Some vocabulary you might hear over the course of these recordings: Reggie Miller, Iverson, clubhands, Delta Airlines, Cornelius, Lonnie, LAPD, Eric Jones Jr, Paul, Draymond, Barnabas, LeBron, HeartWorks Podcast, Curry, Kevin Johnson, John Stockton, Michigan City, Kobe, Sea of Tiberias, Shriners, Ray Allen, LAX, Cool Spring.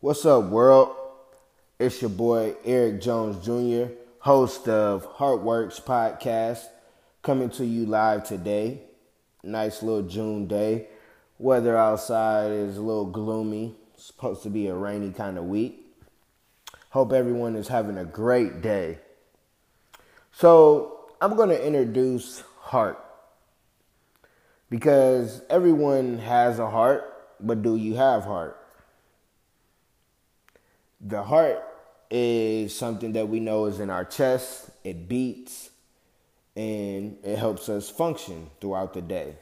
What's up, world? It's your boy Eric Jones Jr, host of HeartWorks Podcast, coming to you live today. Nice little June day. Weather outside is a little gloomy. It's supposed to be a rainy kind of week. Hope everyone is having a great day. So I'm going to introduce heart, because everyone has a heart, but do you have heart? The heart is something that we know is in our chest. It beats and it helps us function throughout the day.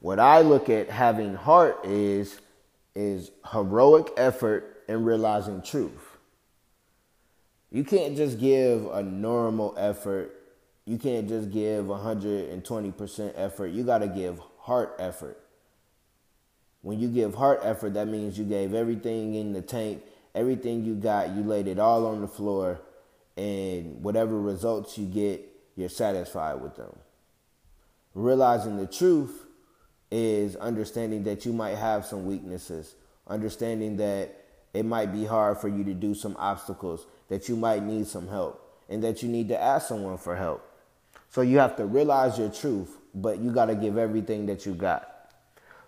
What I look at having heart is heroic effort and realizing truth. You can't just give a normal effort. You can't just give 120% effort. You got to give heart effort. When you give heart effort, that means you gave everything in the tank, everything you got, you laid it all on the floor, and whatever results you get, you're satisfied with them. Realizing the truth is understanding that you might have some weaknesses, understanding that it might be hard for you to do some obstacles, that you might need some help, and that you need to ask someone for help. So you have to realize your truth, but you got to give everything that you got.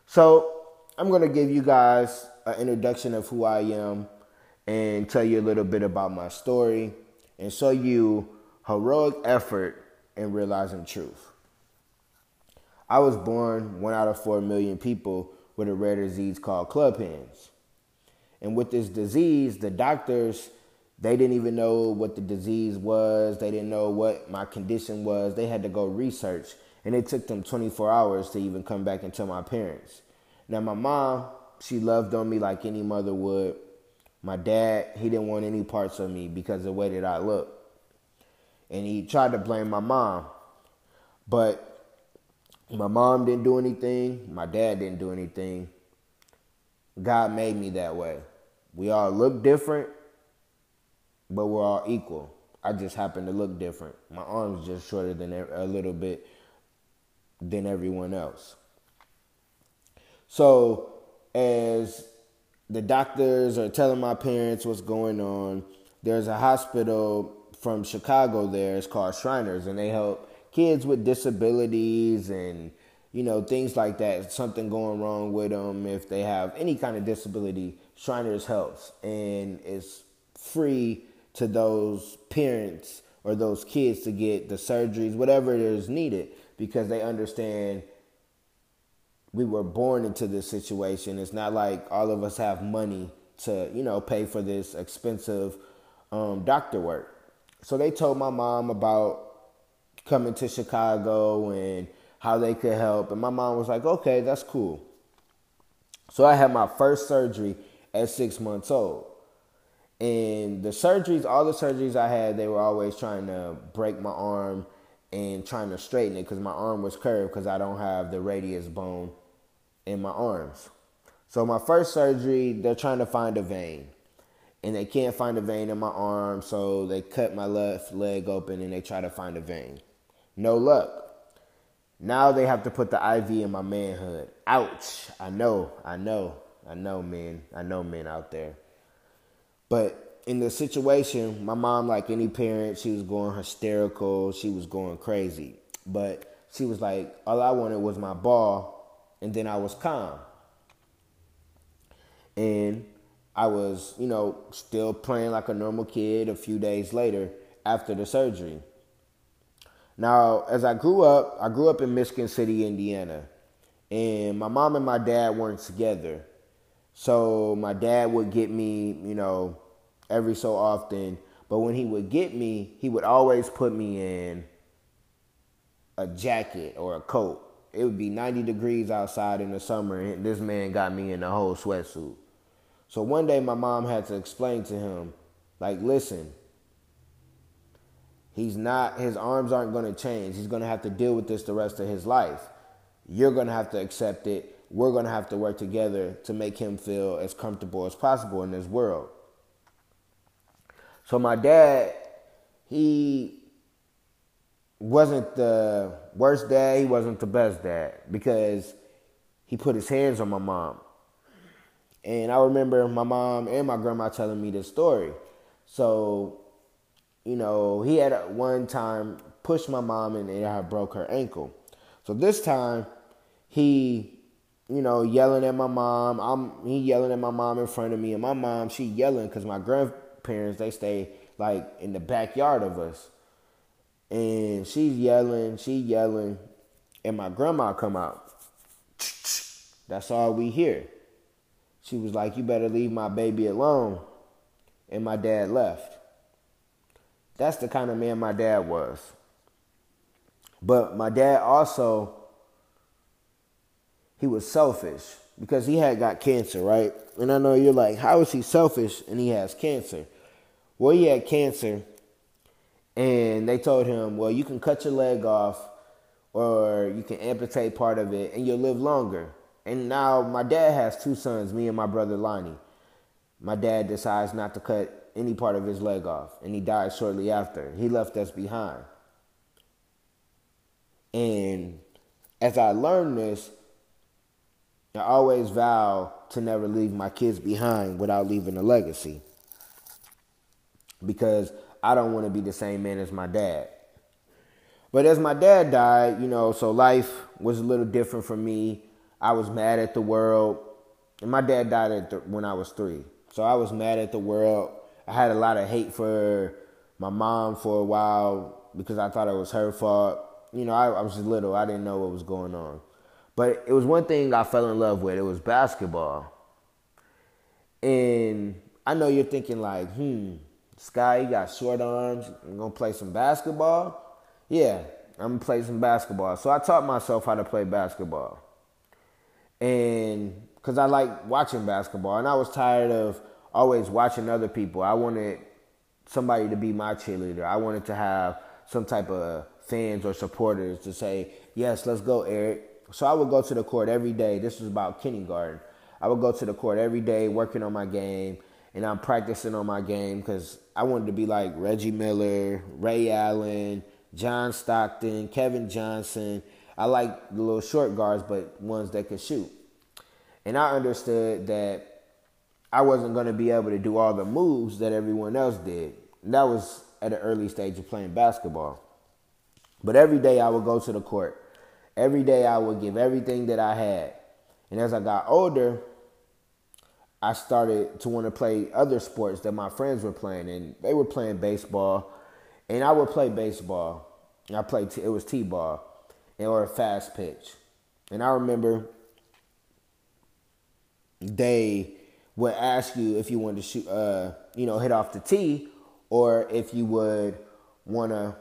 So I'm going to give you guys an introduction of who I am and tell you a little bit about my story and show you heroic effort in realizing truth. I was born 1 out of 4 million people with a rare disease called clubhands. And with this disease, the doctors, they didn't even know what the disease was. They didn't know what my condition was. They had to go research. And it took them 24 hours to even come back and tell my parents. Now, my mom, she loved on me like any mother would. My dad, he didn't want any parts of me because of the way that I looked. And he tried to blame my mom. But my mom didn't do anything. My dad didn't do anything. God made me that way. We all look different, but we're all equal. I just happen to look different. My arm's just shorter than a little bit than everyone else. So as the doctors are telling my parents what's going on, there's a hospital from Chicago there. It's called Shriners, and they help kids with disabilities and, you know, things like that. Something going wrong with them. If they have any kind of disability, Shriners helps. And it's free to those parents or those kids to get the surgeries, whatever is needed, because they understand we were born into this situation. It's not like all of us have money to, you know, pay for this expensive doctor work. So they told my mom about coming to Chicago and how they could help. And my mom was like, okay, that's cool. So I had my first surgery at 6 months old. And the surgeries, all the surgeries I had, they were always trying to break my arm and trying to straighten it because my arm was curved because I don't have the radius bone in my arms. So my first surgery, they're trying to find a vein, and they can't find a vein in my arm, so they cut my left leg open and they try to find a vein. No luck. Now they have to put the IV in my manhood. Ouch. I know men out there. But in the situation, my mom, like any parent, she was going hysterical. She was going crazy. But she was like, all I wanted was my ball, and then I was calm. And I was, you know, still playing like a normal kid a few days later after the surgery. Now, as I grew up in Michigan City, Indiana. And my mom and my dad weren't together. So my dad would get me, you know, every so often. But when he would get me, he would always put me in a jacket or a coat. It would be 90 degrees outside in the summer, and this man got me in a whole sweatsuit. So one day my mom had to explain to him, like, listen, his arms aren't going to change. He's going to have to deal with this the rest of his life. You're going to have to accept it. We're going to have to work together to make him feel as comfortable as possible in this world. So my dad, he wasn't the worst dad. He wasn't the best dad because he put his hands on my mom. And I remember my mom and my grandma telling me this story. So, you know, he had at one time pushed my mom and it had broke her ankle. So this time he, you know, yelling at my mom. He yelling at my mom in front of me. And my mom, she yelling because my grandparents, they stay like in the backyard of us. And she's yelling, and my grandma come out. That's all we hear. She was like, "You better leave my baby alone." And my dad left. That's the kind of man my dad was. But my dad also, he was selfish because he had got cancer, right? And I know you're like, how is he selfish and he has cancer? Well, he had cancer. And they told him, well, you can cut your leg off or you can amputate part of it and you'll live longer. And now my dad has two sons, me and my brother Lonnie. My dad decides not to cut any part of his leg off and he died shortly after. He left us behind. And as I learned this, I always vow to never leave my kids behind without leaving a legacy. Because I don't want to be the same man as my dad. But as my dad died, you know, so life was a little different for me. I was mad at the world. And my dad died when I was 3. So I was mad at the world. I had a lot of hate for my mom for a while because I thought it was her fault. You know, I was little. I didn't know what was going on. But it was one thing I fell in love with. It was basketball. And I know you're thinking like, Sky, you got short arms. I'm going to play some basketball? Yeah, I'm going to play some basketball. So I taught myself how to play basketball. And because I like watching basketball. And I was tired of always watching other people. I wanted somebody to be my cheerleader. I wanted to have some type of fans or supporters to say, yes, let's go, Eric. So I would go to the court every day. This was about kindergarten. I would go to the court every day working on my game. And I'm practicing on my game because I wanted to be like Reggie Miller, Ray Allen, John Stockton, Kevin Johnson. I like the little short guards, but ones that could shoot. And I understood that I wasn't going to be able to do all the moves that everyone else did. And that was at an early stage of playing basketball. But every day I would go to the court. Every day I would give everything that I had. And as I got older, I started to want to play other sports that my friends were playing, and they were playing baseball, and I would play baseball. I played it was t-ball, or fast pitch, and I remember they would ask you if you wanted to shoot, hit off the tee, or if you would want to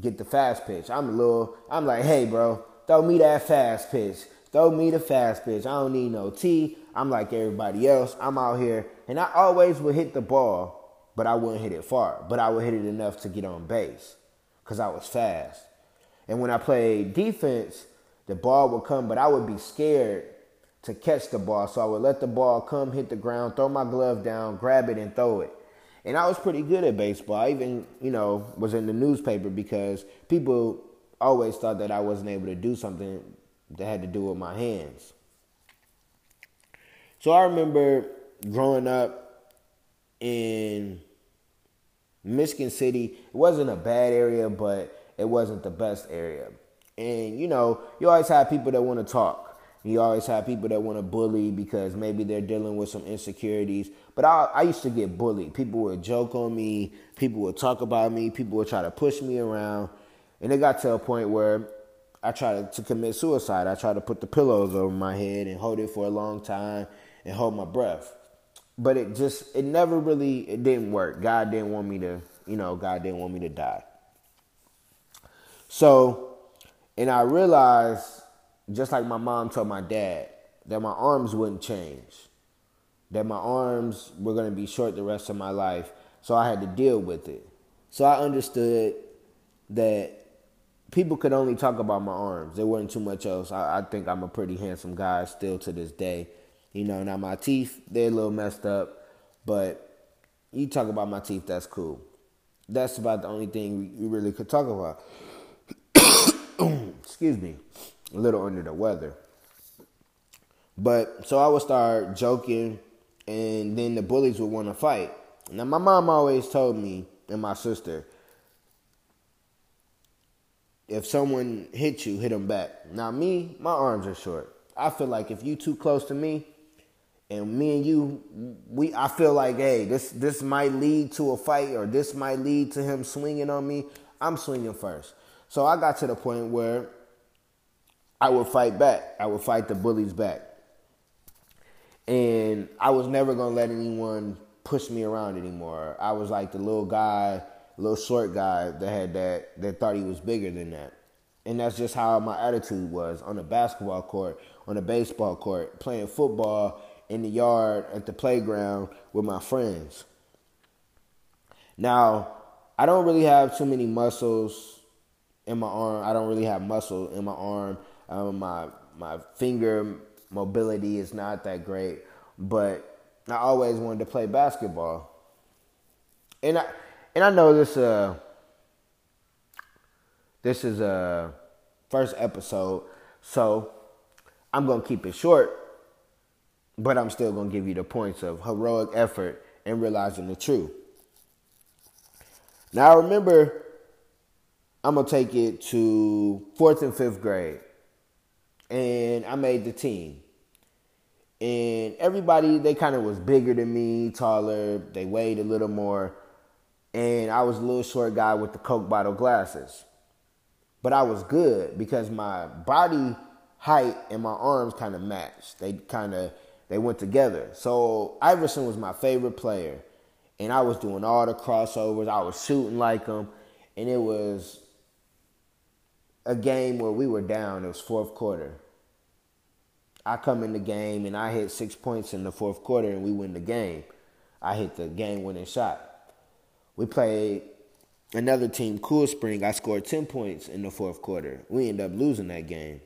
get the fast pitch. I'm like, hey, bro, throw me that fast pitch. Throw me the fast pitch. I don't need no tee. I'm like everybody else. I'm out here. And I always would hit the ball, but I wouldn't hit it far. But I would hit it enough to get on base because I was fast. And when I played defense, the ball would come, but I would be scared to catch the ball. So I would let the ball come, hit the ground, throw my glove down, grab it, and throw it. And I was pretty good at baseball. I even, was in the newspaper because people always thought that I wasn't able to do something that had to do with my hands. So I remember growing up in Michigan City. It wasn't a bad area, but it wasn't the best area. And, you always have people that want to talk. You always have people that want to bully because maybe they're dealing with some insecurities. But I used to get bullied. People would joke on me. People would talk about me. People would try to push me around. And it got to a point where I tried to commit suicide. I tried to put the pillows over my head and hold it for a long time and hold my breath. But it didn't work. God didn't want me to, God didn't want me to die. So, and I realized, just like my mom told my dad, that my arms wouldn't change. That my arms were going to be short the rest of my life. So I had to deal with it. So I understood that people could only talk about my arms. There wasn't too much else. I think I'm a pretty handsome guy still to this day. Now my teeth, they're a little messed up. But you talk about my teeth, that's cool. That's about the only thing you really could talk about. excuse me, a little under the weather. But so I would start joking, and then the bullies would want to fight. Now, my mom always told me, and my sister, if someone hit you, hit them back. Now, me, my arms are short. I feel like if you too close to me, and me and you, I feel like, hey, this might lead to a fight, or this might lead to him swinging on me. I'm swinging first. So I got to the point where I would fight back. I would fight the bullies back. And I was never going to let anyone push me around anymore. I was like the little guy, little short guy that had that thought he was bigger than that. And that's just how my attitude was on the basketball court, on the baseball court, playing football in the yard, at the playground with my friends. Now, I don't really have too many muscles in my arm. I don't really have muscle in my arm. My finger mobility is not that great, but I always wanted to play basketball. And I know this is a first episode, so I'm going to keep it short, but I'm still going to give you the points of heroic effort and realizing the truth. Now, remember, I'm going to take it to 4th and 5th grade. And I made the team. And everybody, they kind of was bigger than me, taller. They weighed a little more. And I was a little short guy with the Coke bottle glasses. But I was good because my body height and my arms kind of matched. They went together. So Iverson was my favorite player. And I was doing all the crossovers. I was shooting like him. And it was a game where we were down. It was fourth quarter. I come in the game, and I hit 6 points in the fourth quarter, and we win the game. I hit the game-winning shot. We played another team, Cool Spring. I scored 10 points in the fourth quarter. We ended up losing that game.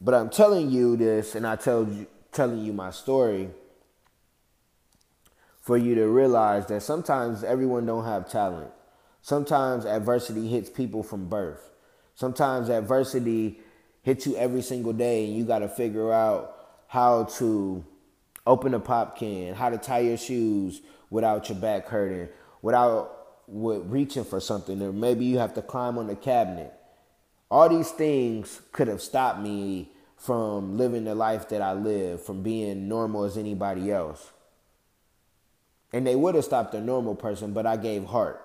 But I'm telling you this, and I telling you my story for you to realize that sometimes everyone don't have talent. Sometimes adversity hits people from birth. Sometimes adversity hits you every single day, and you got to figure out how to open a pop can, how to tie your shoes without your back hurting, without reaching for something, or maybe you have to climb on the cabinet. All these things could have stopped me from living the life that I live, from being normal as anybody else. And they would have stopped a normal person, but I gave heart.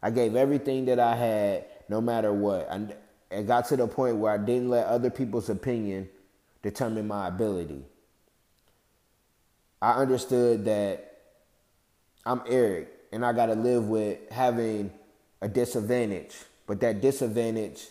I gave everything that I had, no matter what. It got to the point where I didn't let other people's opinion determine my ability. I understood that I'm Eric, and I got to live with having a disadvantage. But that disadvantage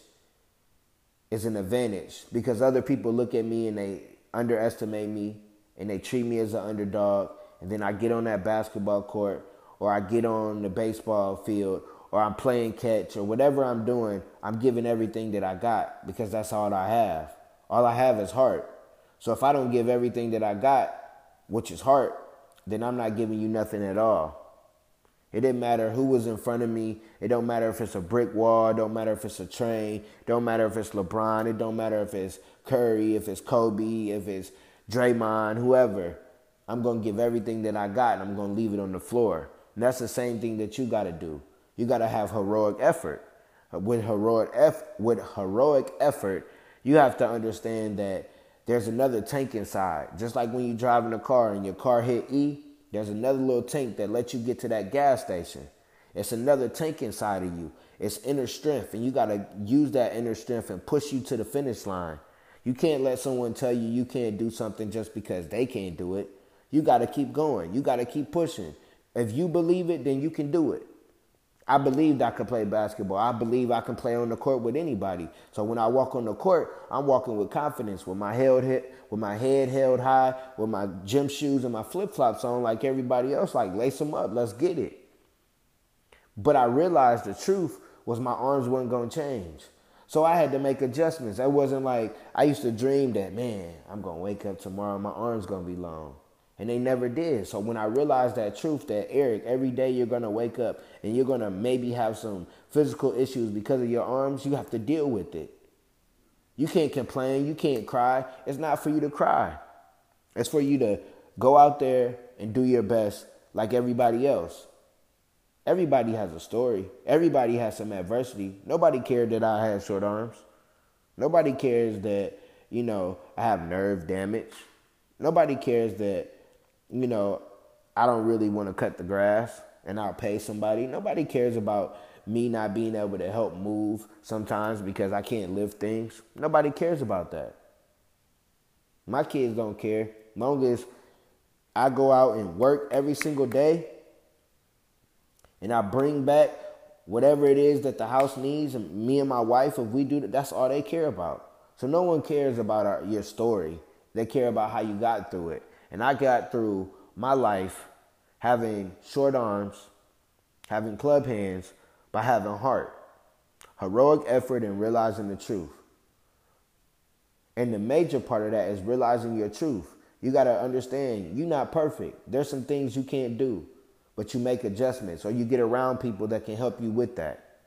is an advantage because other people look at me and they underestimate me and they treat me as an underdog. And then I get on that basketball court or I get on the baseball field or I'm playing catch or whatever I'm doing, I'm giving everything that I got because that's all I have. All I have is heart. So if I don't give everything that I got, which is heart, then I'm not giving you nothing at all. It didn't matter who was in front of me. It don't matter if it's a brick wall. It don't matter if it's a train. It don't matter if it's LeBron. It don't matter if it's Curry, if it's Kobe, if it's Draymond, whoever. I'm going to give everything that I got, and I'm going to leave it on the floor. And that's the same thing that you got to do. You got to have heroic effort. With heroic effort, you have to understand that there's another tank inside. Just like when you're driving a car and your car hit E, there's another little tank that lets you get to that gas station. It's another tank inside of you. It's inner strength, and you got to use that inner strength and push you to the finish line. You can't let someone tell you you can't do something just because they can't do it. You got to keep going. You got to keep pushing. If you believe it, then you can do it. I believed I could play basketball. I believe I can play on the court with anybody. So when I walk on the court, I'm walking with confidence, with my head held high, with my gym shoes and my flip-flops on like everybody else, like lace them up, let's get it. But I realized the truth was my arms weren't going to change. So I had to make adjustments. It wasn't like I used to dream that, man, I'm going to wake up tomorrow, my arms going to be long. And they never did. So when I realized that truth, that Eric, every day you're going to wake up and you're going to maybe have some physical issues because of your arms, you have to deal with it. You can't complain. You can't cry. It's not for you to cry. It's for you to go out there and do your best like everybody else. Everybody has a story. Everybody has some adversity. Nobody cared that I had short arms. Nobody cares that, you know, I have nerve damage. Nobody cares that, you know, I don't really want to cut the grass and I'll pay somebody. Nobody cares about me not being able to help move sometimes because I can't lift things. Nobody cares about that. My kids don't care. As long as I go out and work every single day and I bring back whatever it is that the house needs, and me and my wife, if we do that, that's all they care about. So no one cares about your story. They care about how you got through it. And I got through my life having short arms, having club hands, by having heart. Heroic effort and realizing the truth. And the major part of that is realizing your truth. You got to understand, you're not perfect. There's some things you can't do, but you make adjustments or you get around people that can help you with that.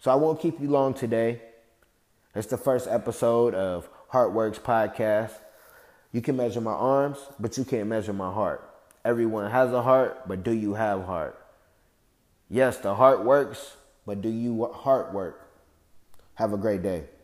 So I won't keep you long today. It's the first episode of HeartWorks Podcast. You can measure my arms, but you can't measure my heart. Everyone has a heart, but do you have heart? Yes, the heart works, but do you heart work? Have a great day.